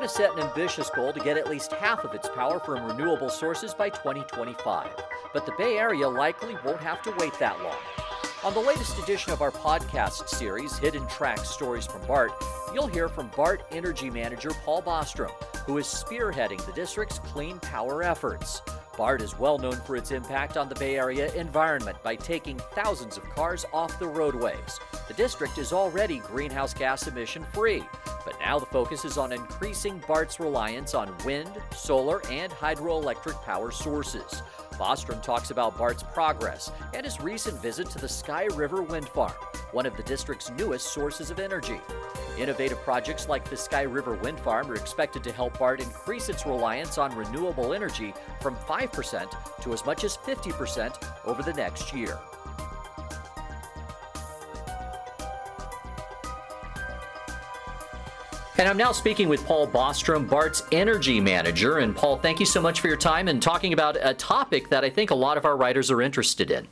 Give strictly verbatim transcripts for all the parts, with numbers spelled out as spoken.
BART has set an ambitious goal to get at least half of its power from renewable sources by twenty twenty-five, but the Bay Area likely won't have to wait that long. On the latest edition of our podcast series, Hidden Track Stories from BART, you'll hear from BART Energy Manager Paul Bostrom, who is spearheading the district's clean power efforts. BART is well known for its impact on the Bay Area environment by taking thousands of cars off the roadways. The district is already greenhouse gas emission free, but now the focus is on increasing BART's reliance on wind, solar, and hydroelectric power sources. Bostrom talks about BART's progress and his recent visit to the Sky River Wind Farm, one of the district's newest sources of energy. Innovative projects like the Sky River Wind Farm are expected to help BART increase its reliance on renewable energy from five percent to as much as fifty percent over the next year. And I'm now speaking with Paul Bostrom, BART's Energy Manager. And Paul, thank you so much for your time and talking about a topic that I think a lot of our writers are interested in.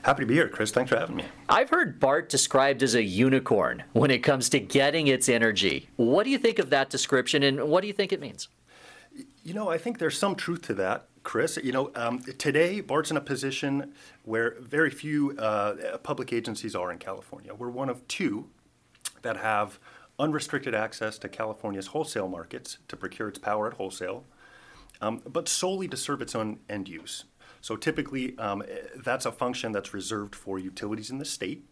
Happy to be here, Chris. Thanks for having me. I've heard BART described as a unicorn when it comes to getting its energy. What do you think of that description, and what do you think it means? You know, I think there's some truth to that, Chris. You know, um, today, BART's in a position where very few uh, public agencies are in California. We're one of two that have unrestricted access to California's wholesale markets to procure its power at wholesale, um, but solely to serve its own end use. So typically, um, that's a function that's reserved for utilities in the state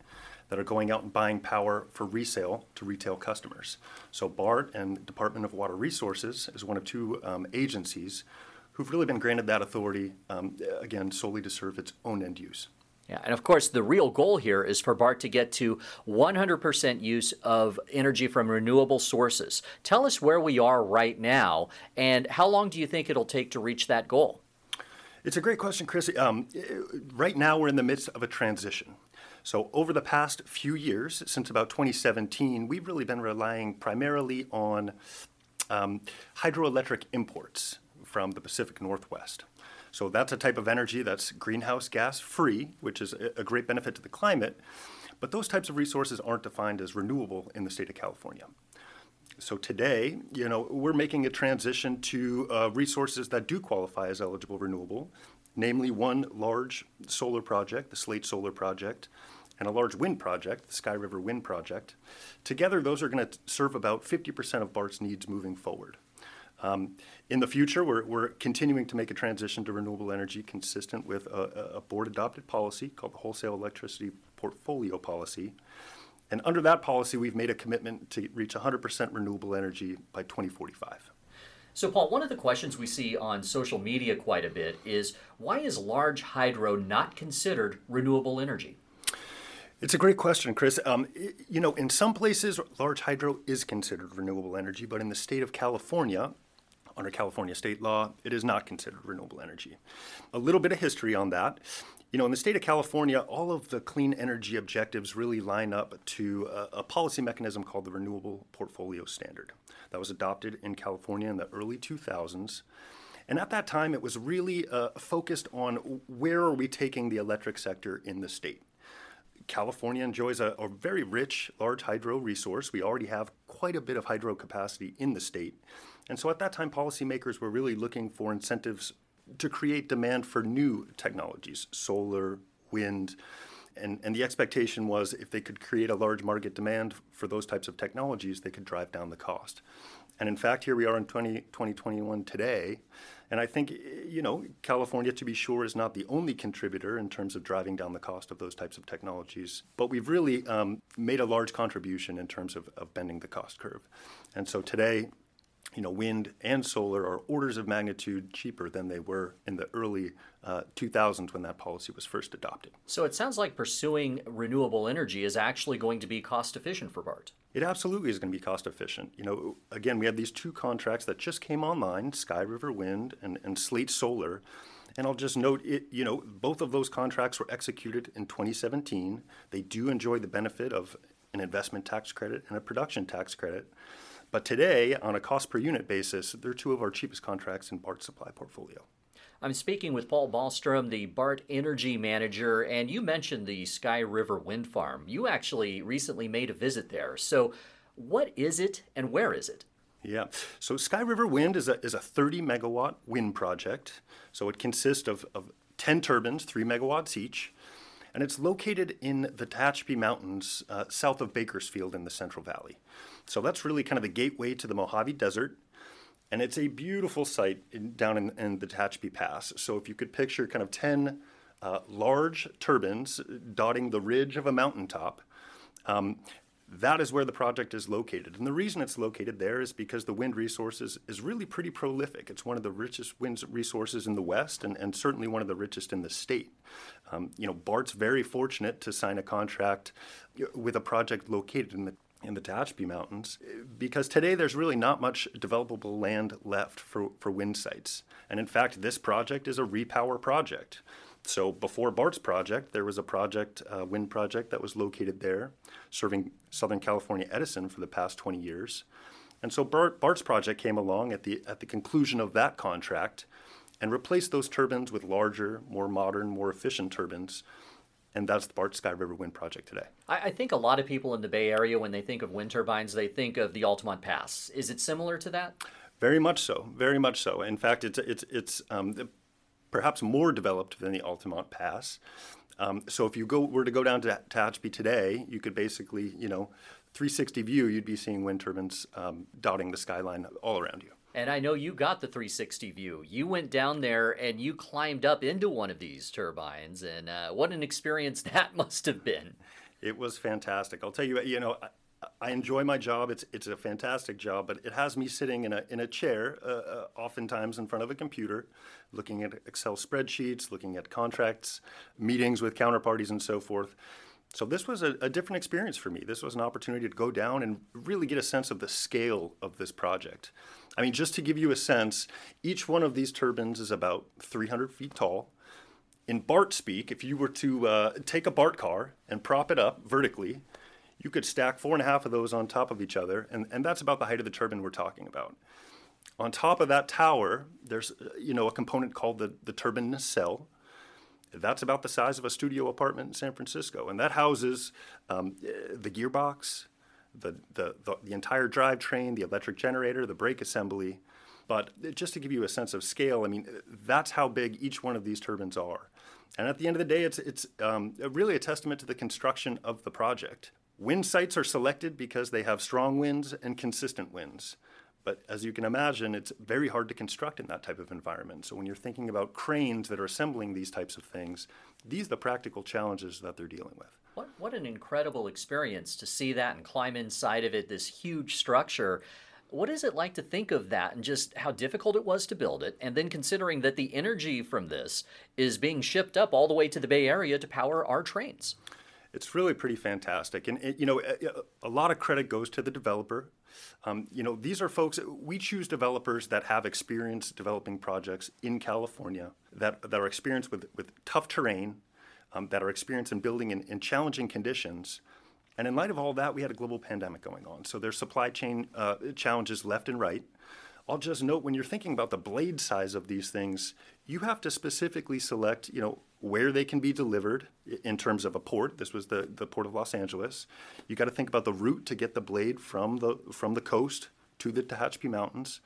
that are going out and buying power for resale to retail customers. So BART and Department of Water Resources is one of two um, agencies who've really been granted that authority, um, again, solely to serve its own end use. Yeah, and of course, the real goal here is for BART to get to one hundred percent use of energy from renewable sources. Tell us where we are right now, and how long do you think it'll take to reach that goal? It's a great question, Chris. Um, right now, we're in the midst of a transition. So over the past few years, since about twenty seventeen, we've really been relying primarily on um, hydroelectric imports from the Pacific Northwest. So that's a type of energy that's greenhouse gas free, which is a great benefit to the climate. But those types of resources aren't defined as renewable in the state of California. So today, you know, we're making a transition to uh, resources that do qualify as eligible renewable, namely one large solar project, the Slate Solar Project, and a large wind project, the Sky River Wind Project. Together, those are going to serve about fifty percent of BART's needs moving forward. Um, in the future, we're, we're continuing to make a transition to renewable energy consistent with a, a board-adopted policy called the Wholesale Electricity Portfolio Policy. And under that policy, we've made a commitment to reach one hundred percent renewable energy by twenty forty-five. So, Paul, one of the questions we see on social media quite a bit is, why is large hydro not considered renewable energy? It's a great question, Chris. Um, you know, in some places, large hydro is considered renewable energy, but in the state of California, under California state law, it is not considered renewable energy. A little bit of history on that. You know, in the state of California, all of the clean energy objectives really line up to a, a policy mechanism called the Renewable Portfolio Standard that was adopted in California in the early two thousands. And at that time, it was really uh, focused on where are we taking the electric sector in the state. California enjoys a, a very rich, large hydro resource. We already have quite a bit of hydro capacity in the state. And so at that time, policymakers were really looking for incentives to create demand for new technologies, solar, wind, and, and the expectation was if they could create a large market demand for those types of technologies, they could drive down the cost. And in fact, here we are in twenty twenty-one today, and I think, you know, California, to be sure, is not the only contributor in terms of driving down the cost of those types of technologies, but we've really um, made a large contribution in terms of, of bending the cost curve. And so today, you know, wind and solar are orders of magnitude cheaper than they were in the early uh, two thousands when that policy was first adopted. So it sounds like pursuing renewable energy is actually going to be cost efficient for BART. It absolutely is going to be cost efficient. You know, again, we have these two contracts that just came online, Sky River Wind and, and Slate Solar. And I'll just note, it, you know, both of those contracts were executed in twenty seventeen. They do enjoy the benefit of an investment tax credit and a production tax credit. But today, on a cost per unit basis, they're two of our cheapest contracts in BART's supply portfolio. I'm speaking with Paul Bostrom, the BART Energy Manager, and you mentioned the Sky River Wind Farm. You actually recently made a visit there. So what is it and where is it? Yeah. So Sky River Wind is a is a thirty megawatt wind project. So it consists of, of ten turbines, three megawatts each. And it's located in the Tehachapi Mountains, uh, south of Bakersfield in the Central Valley. So that's really kind of the gateway to the Mojave Desert. And it's a beautiful site in, down in, in the Tehachapi Pass. So if you could picture kind of ten uh, large turbines dotting the ridge of a mountaintop, um, that is where the project is located. And the reason it's located there is because the wind resources is really pretty prolific. It's one of the richest wind resources in the West, and, and certainly one of the richest in the state. Um, you know, BART's very fortunate to sign a contract with a project located in the in the Tehachapi Mountains, because today there's really not much developable land left for, for wind sites. And in fact, this project is a repower project. So before BART's project, there was a project, uh, wind project that was located there, serving Southern California Edison for the past twenty years. And so BART, BART's project came along at the at the conclusion of that contract and replaced those turbines with larger, more modern, more efficient turbines. And that's the BART Sky River Wind Project today. I, I think a lot of people in the Bay Area, when they think of wind turbines, they think of the Altamont Pass. Is it similar to that? Very much so. Very much so. In fact, it's it's it's um, perhaps more developed than the Altamont Pass. Um, so if you go were to go down to Tehachapi today, you could basically, you know, three sixty view, you'd be seeing wind turbines um, dotting the skyline all around you. And I know you got the three sixty view. You went down there and you climbed up into one of these turbines, and uh, what an experience that must have been. It was fantastic. I'll tell you, you know, I, I enjoy my job. It's it's a fantastic job, but it has me sitting in a in a chair, uh, uh, oftentimes in front of a computer, looking at Excel spreadsheets, looking at contracts, meetings with counterparties, and so forth. So this was a, a different experience for me. This was an opportunity to go down and really get a sense of the scale of this project. I mean, just to give you a sense, each one of these turbines is about three hundred feet tall. In BART speak, if you were to uh, take a BART car and prop it up vertically, you could stack four and a half of those on top of each other, and, and that's about the height of the turbine we're talking about. On top of that tower, there's you know a component called the, the turbine nacelle. That's about the size of a studio apartment in San Francisco, and that houses um, the gearbox, the, the the the entire drivetrain, the electric generator, the brake assembly. But just to give you a sense of scale, I mean, that's how big each one of these turbines are. And at the end of the day, it's it's um, really a testament to the construction of the project. Wind sites are selected because they have strong winds and consistent winds. But as you can imagine, it's very hard to construct in that type of environment. So when you're thinking about cranes that are assembling these types of things, these are the practical challenges that they're dealing with. What, what an incredible experience to see that and climb inside of it, this huge structure. What is it like to think of that and just how difficult it was to build it, and then considering that the energy from this is being shipped up all the way to the Bay Area to power our trains? It's really pretty fantastic. And, it, you know, a, a lot of credit goes to the developer. Um, you know, these are folks, we choose developers that have experience developing projects in California, that, that are experienced with, with tough terrain, um, that are experienced in building in, in challenging conditions. And in light of all that, we had a global pandemic going on. So there's supply chain uh, challenges left and right. I'll just note, when you're thinking about the blade size of these things, you have to specifically select, you know, where they can be delivered in terms of a port. This was the, the Port of Los Angeles. You got to think about the route to get the blade from the from the coast to the Tehachapi Mountains.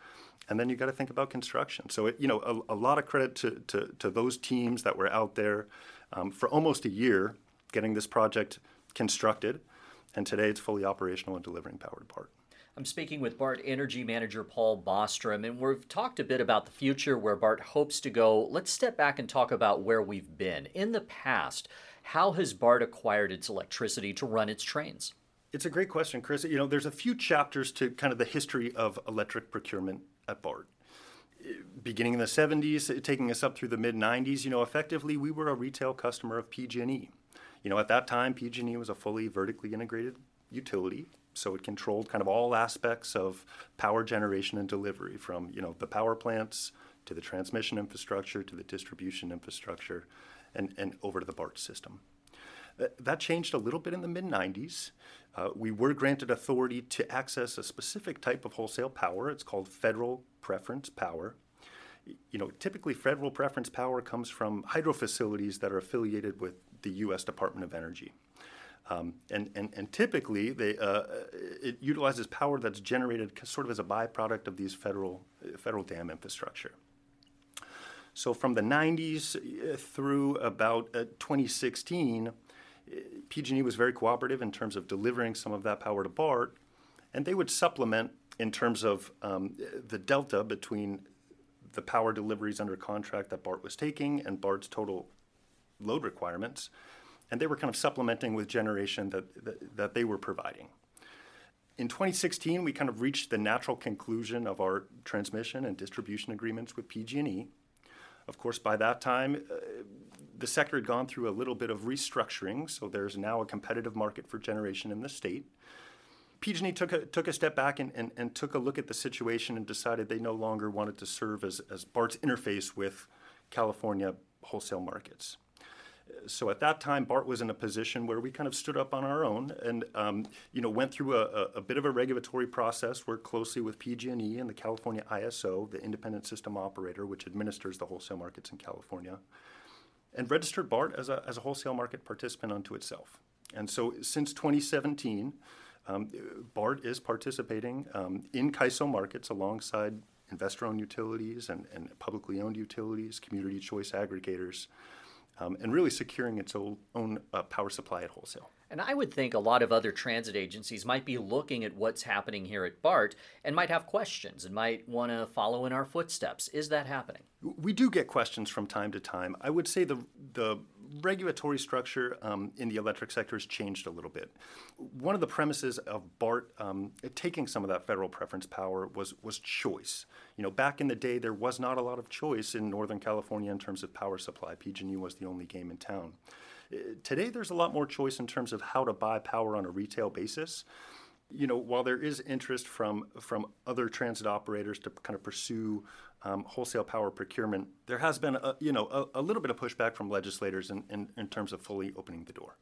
And then you got to think about construction. So, it, you know, a, a lot of credit to, to, to those teams that were out there um, for almost a year getting this project constructed. And today it's fully operational and delivering power to BART. I'm speaking with BART Energy Manager Paul Bostrom, and we've talked a bit about the future, where BART hopes to go. Let's step back and talk about where we've been. In the past, how has BART acquired its electricity to run its trains? It's a great question, Chris. You know, there's a few chapters to kind of the history of electric procurement at BART. Beginning in the seventies, taking us up through the mid-nineties, you know, effectively we were a retail customer of P G and E. You know, at that time, P G and E was a fully vertically integrated utility. So it controlled kind of all aspects of power generation and delivery, from, you know, the power plants to the transmission infrastructure to the distribution infrastructure and, and over to the BART system. That changed a little bit in the mid-nineties. Uh, we were granted authority to access a specific type of wholesale power. It's called federal preference power. You know, typically federal preference power comes from hydro facilities that are affiliated with the U S Department of Energy. Um, and, and, and typically, they, uh, it utilizes power that's generated sort of as a byproduct of these federal, federal dam infrastructure. So from the nineties through about uh, twenty sixteen, P G and E was very cooperative in terms of delivering some of that power to BART, and they would supplement in terms of um, the delta between the power deliveries under contract that BART was taking and BART's total load requirements. And they were kind of supplementing with generation that, that, that they were providing. In twenty sixteen, we kind of reached the natural conclusion of our transmission and distribution agreements with P G and E. Of course, by that time, uh, the sector had gone through a little bit of restructuring, so there's now a competitive market for generation in the state. P G and E took a, took a step back and, and, and took a look at the situation and decided they no longer wanted to serve as, as BART's interface with California wholesale markets. So at that time, BART was in a position where we kind of stood up on our own and, um, you know, went through a, a, a bit of a regulatory process, worked closely with P G and E and the California I S O, the independent system operator, which administers the wholesale markets in California, and registered BART as a, as a wholesale market participant unto itself. And so since twenty seventeen, um, BART is participating um, in CAISO markets alongside investor-owned utilities and, and publicly owned utilities, community choice aggregators, Um, and really securing its own, own uh, power supply at wholesale. And I would think a lot of other transit agencies might be looking at what's happening here at BART and might have questions and might want to follow in our footsteps. Is that happening? We do get questions from time to time. I would say the, the regulatory structure um, in the electric sector has changed a little bit. One of the premises of BART um, taking some of that federal preference power was, was choice. You know, back in the day, there was not a lot of choice in Northern California in terms of power supply. P G and E was the only game in town. Uh, today, there's a lot more choice in terms of how to buy power on a retail basis. You know, while there is interest from, from other transit operators to kind of pursue um, wholesale power procurement, there has been, a, you know, a, a little bit of pushback from legislators in, in, in terms of fully opening the door.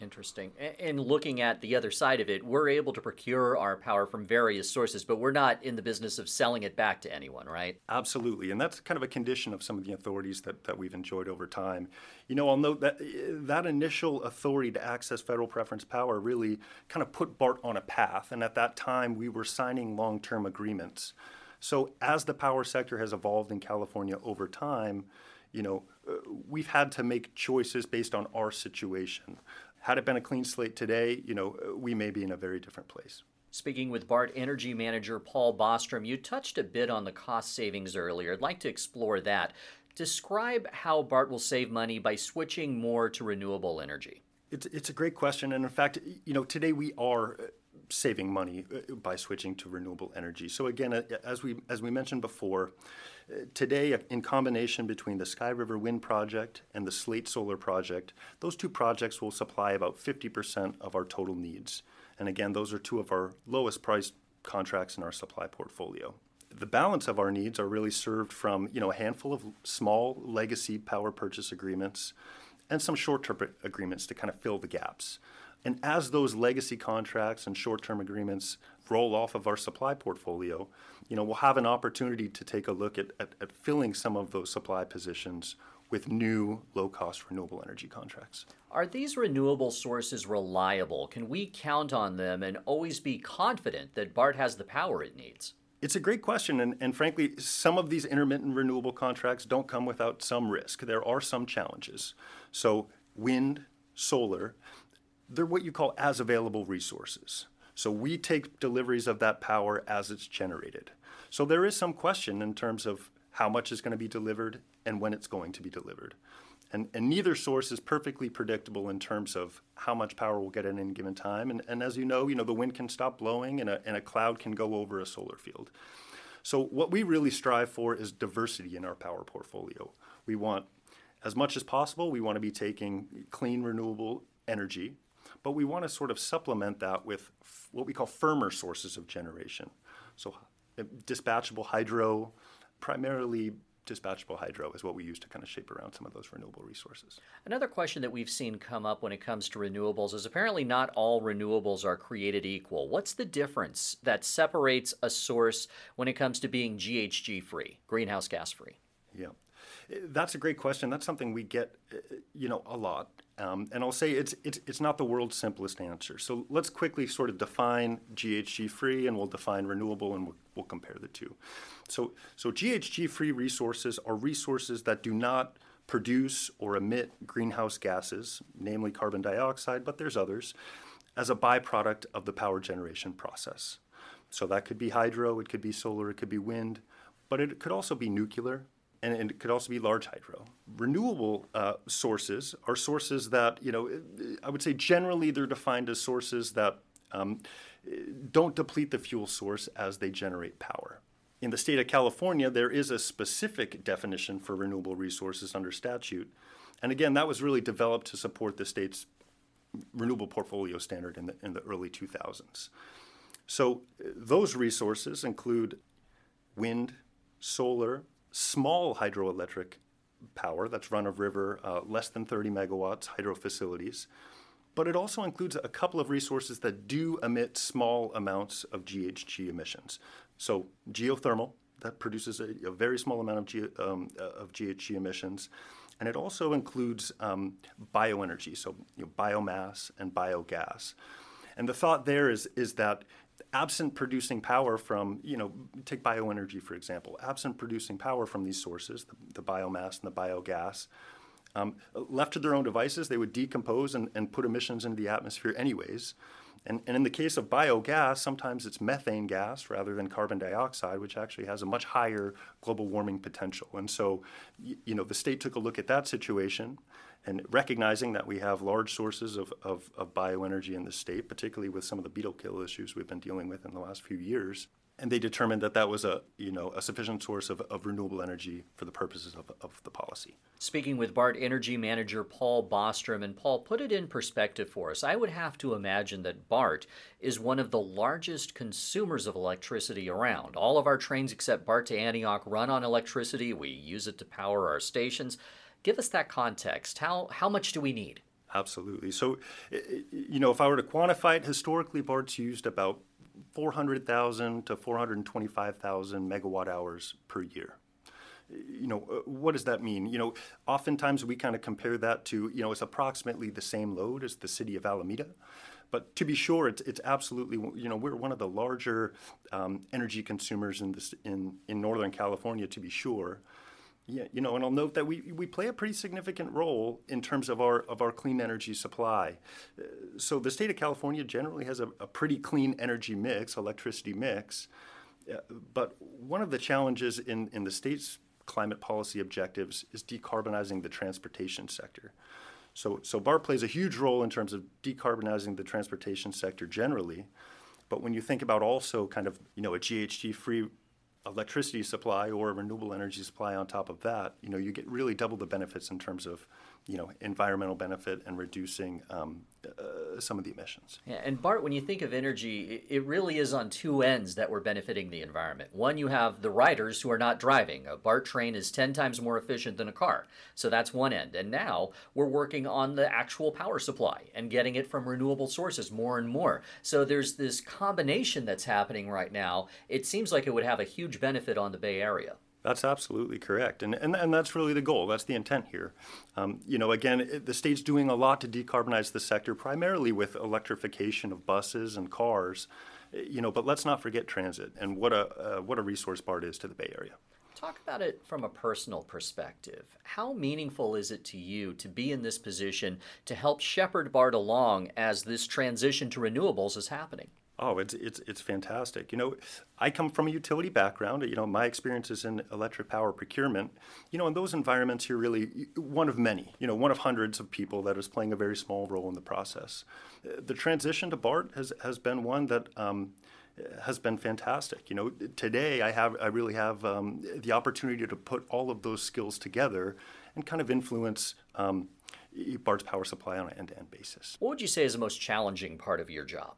Interesting. And looking at the other side of it, we're able to procure our power from various sources, but we're not in the business of selling it back to anyone, right? Absolutely. And that's kind of a condition of some of the authorities that, that we've enjoyed over time. You know, I'll note that that initial authority to access federal preference power really kind of put BART on a path. And at that time, we were signing long-term agreements. So as the power sector has evolved in California over time, you know, we've had to make choices based on our situation. Had it been a clean slate today, you know, we may be in a very different place. Speaking with BART Energy Manager Paul Bostrom, you touched a bit on the cost savings earlier. I'd like to explore that. Describe how BART will save money by switching more to renewable energy. It's, it's a great question. And in fact, you know, today we are saving money by switching to renewable energy. So again, as we as we mentioned before, today in combination between the Sky River Wind Project and the Slate Solar Project, those two projects will supply about fifty percent of our total needs. And again, those are two of our lowest priced contracts in our supply portfolio. The balance of our needs are really served from, you know, a handful of small legacy power purchase agreements and some short-term agreements to kind of fill the gaps. And as those legacy contracts and short-term agreements roll off of our supply portfolio, you know, we'll have an opportunity to take a look at, at, at filling some of those supply positions with new low-cost renewable energy contracts. Are these renewable sources reliable? Can we count on them and always be confident that BART has the power it needs? It's a great question, and, and frankly, some of these intermittent renewable contracts don't come without some risk. There are some challenges. So wind, solar, they're what you call as available resources. So we take deliveries of that power as it's generated. So there is some question in terms of how much is going to be delivered and when it's going to be delivered. And, and neither source is perfectly predictable in terms of how much power we'll get at any given time. And, and as you know, you know, the wind can stop blowing and a, and a cloud can go over a solar field. So what we really strive for is diversity in our power portfolio. We want, as much as possible, we want to be taking clean, renewable energy, but we want to sort of supplement that with f- what we call firmer sources of generation. So uh, dispatchable hydro, primarily dispatchable hydro is what we use to kind of shape around some of those renewable resources. Another question that we've seen come up when it comes to renewables is apparently not all renewables are created equal. What's the difference that separates a source when it comes to being G H G free, greenhouse gas free? Yeah. That's a great question. That's something we get, you know, a lot. Um, and I'll say it's, it's it's not the world's simplest answer. So let's quickly sort of define G H G-free, and we'll define renewable, and we'll, we'll compare the two. So so G H G-free resources are resources that do not produce or emit greenhouse gases, namely carbon dioxide, but there's others, as a byproduct of the power generation process. So that could be hydro, it could be solar, it could be wind, but it could also be nuclear, and, and it could also be large hydro. Renewable uh, sources are sources that, you know, I would say generally they're defined as sources that um, don't deplete the fuel source as they generate power. In the state of California, there is a specific definition for renewable resources under statute. And again, that was really developed to support the state's Renewable Portfolio Standard in the, in the early two thousands. So those resources include wind, solar, small hydroelectric power, that's run-of-river, uh, less than thirty megawatts hydro facilities. But it also includes a couple of resources that do emit small amounts of G H G emissions. So geothermal, that produces a, a very small amount of, G, um, of G H G emissions. And it also includes um, bioenergy, so you know, biomass and biogas. And the thought there is, is that absent producing power from, you know, take bioenergy, for example, absent producing power from these sources, the, the biomass and the biogas, um, left to their own devices, they would decompose and, and put emissions into the atmosphere anyways. And, and in the case of biogas, sometimes it's methane gas rather than carbon dioxide, which actually has a much higher global warming potential. And so, you, you know, the state took a look at that situation, and recognizing that we have large sources of, of, of bioenergy in the state, particularly with some of the beetle kill issues we've been dealing with in the last few years, and they determined that that was a, you know, a sufficient source of, of renewable energy for the purposes of, of the policy. Speaking with BART Energy Manager Paul Bostrom, and Paul, put it in perspective for us. I would have to imagine that BART is one of the largest consumers of electricity around. All of our trains except BART to Antioch run on electricity. We use it to power our stations. Give us that context. How how much do we need? Absolutely. So, you know, if I were to quantify it, historically, BART's used about four hundred thousand to four hundred twenty-five thousand megawatt hours per year. You know, what does that mean? You know, oftentimes we kind of compare that to, you know, it's approximately the same load as the city of Alameda. But to be sure, it's it's absolutely, you know, we're one of the larger um, energy consumers in this in, in Northern California, to be sure. Yeah, you know, and I'll note that we, we play a pretty significant role in terms of our of our clean energy supply. Uh, so the state of California generally has a, a pretty clean energy mix, electricity mix. Uh, but one of the challenges in, in the state's climate policy objectives is decarbonizing the transportation sector. So so BART plays a huge role in terms of decarbonizing the transportation sector generally. But when you think about also kind of, you know, a G H G-free electricity supply or a renewable energy supply on top of that, you know, you get really double the benefits in terms of, you know, environmental benefit and reducing um, uh, some of the emissions. Yeah, and BART, when you think of energy, it really is on two ends that we're benefiting the environment. One, you have the riders who are not driving. A BART train is ten times more efficient than a car. So that's one end. And now we're working on the actual power supply and getting it from renewable sources more and more. So there's this combination that's happening right now. It seems like it would have a huge benefit on the Bay Area. That's absolutely correct. And, and and that's really the goal. That's the intent here. Um, you know, again, it, the state's doing a lot to decarbonize the sector, primarily with electrification of buses and cars, you know, but let's not forget transit and what a, uh, what a resource BART is to the Bay Area. Talk about it from a personal perspective. How meaningful is it to you to be in this position to help shepherd BART along as this transition to renewables is happening? Oh, it's it's it's fantastic. You know, I come from a utility background. You know, my experience is in electric power procurement. You know, in those environments, you're really one of many, you know, one of hundreds of people that is playing a very small role in the process. The transition to BART has, has been one that um, has been fantastic. You know, today I have I really have um, the opportunity to put all of those skills together and kind of influence um, BART's power supply on an end-to-end basis. What would you say is the most challenging part of your job?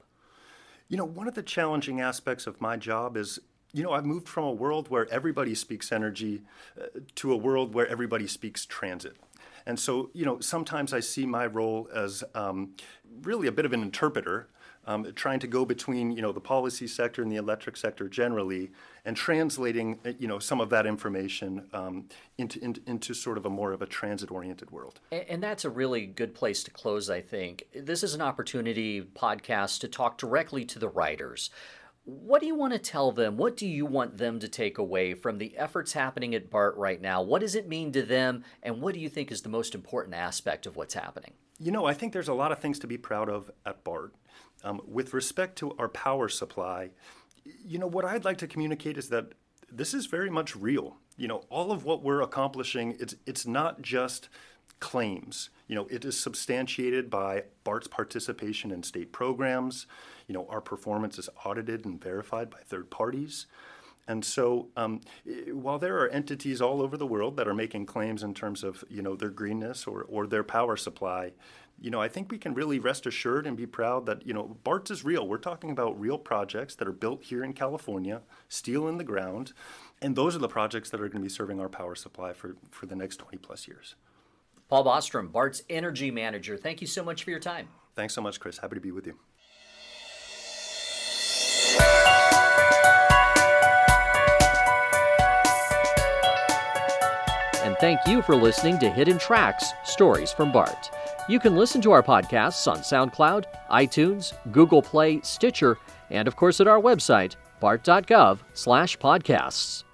You know, one of the challenging aspects of my job is, you know, I've moved from a world where everybody speaks energy uh, to a world where everybody speaks transit. And so, you know, sometimes I see my role as um, really a bit of an interpreter um, trying to go between, you know, the policy sector and the electric sector generally, and translating, you know, some of that information um, into, into into sort of a more of a transit-oriented world. And, and that's a really good place to close, I think. This is an opportunity podcast to talk directly to the writers. What do you want to tell them? What do you want them to take away from the efforts happening at BART right now? What does it mean to them? And what do you think is the most important aspect of what's happening? You know, I think there's a lot of things to be proud of at BART. Um, with respect to our power supply, you know, what I'd like to communicate is that this is very much real. You know, all of what we're accomplishing, it's it's not just claims. You know, it is substantiated by BART's participation in state programs. You know, our performance is audited and verified by third parties. And so um, while there are entities all over the world that are making claims in terms of, you know, their greenness or, or their power supply, you know, I think we can really rest assured and be proud that, you know, BART's is real. We're talking about real projects that are built here in California, steel in the ground, and those are the projects that are going to be serving our power supply for, for the next twenty plus years. Paul Bostrom, BART's Energy Manager, thank you so much for your time. Thanks so much, Chris. Happy to be with you. And thank you for listening to Hidden Tracks, Stories from BART. You can listen to our podcasts on SoundCloud, iTunes, Google Play, Stitcher, and of course at our website, bart dot gov slash podcasts.